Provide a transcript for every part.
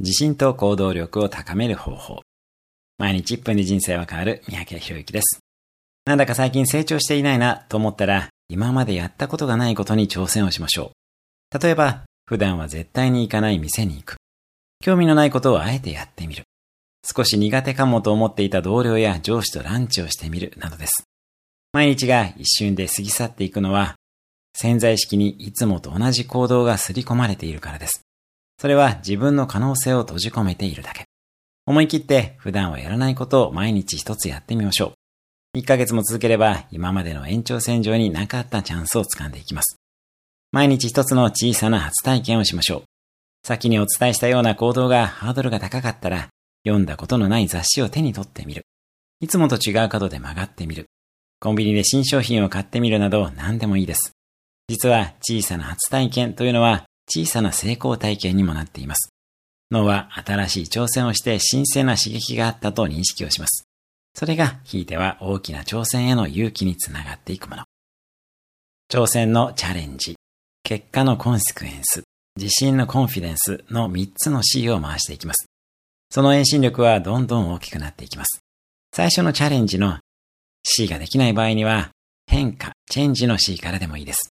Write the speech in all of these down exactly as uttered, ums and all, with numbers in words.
自信と行動力を高める方法。毎日いっぷんで人生は変わる、三宅博之です。なんだか最近成長していないなと思ったら、今までやったことがないことに挑戦をしましょう。例えば、普段は絶対に行かない店に行く。興味のないことをあえてやってみる。少し苦手かもと思っていた同僚や上司とランチをしてみるなどです。毎日が一瞬で過ぎ去っていくのは、潜在意識にいつもと同じ行動が刷り込まれているからです。それは自分の可能性を閉じ込めているだけ。思い切って普段はやらないことを毎日一つやってみましょう。いっかげつも続ければ今までの延長線上になかったチャンスを掴んでいきます。毎日一つの小さな初体験をしましょう。先にお伝えしたような行動がハードルが高かったら、読んだことのない雑誌を手に取ってみる。いつもと違う角で曲がってみる。コンビニで新商品を買ってみるなど何でもいいです。実は小さな初体験というのは小さな成功体験にもなっています。脳は新しい挑戦をして新鮮な刺激があったと認識をします。それがひいては大きな挑戦への勇気につながっていくもの。挑戦のチャレンジ、結果のコンセクエンス、自信のコンフィデンスのみっつの C を回していきます。その遠心力はどんどん大きくなっていきます。最初のチャレンジの C ができない場合には変化、チェンジの C からでもいいです。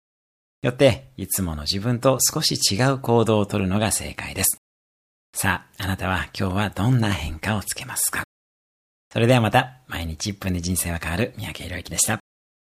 よって、いつもの自分と少し違う行動をとるのが正解です。さあ、あなたは今日はどんな変化をつけますか？それではまた、毎日いっぷんで人生は変わる、三宅宏之でした。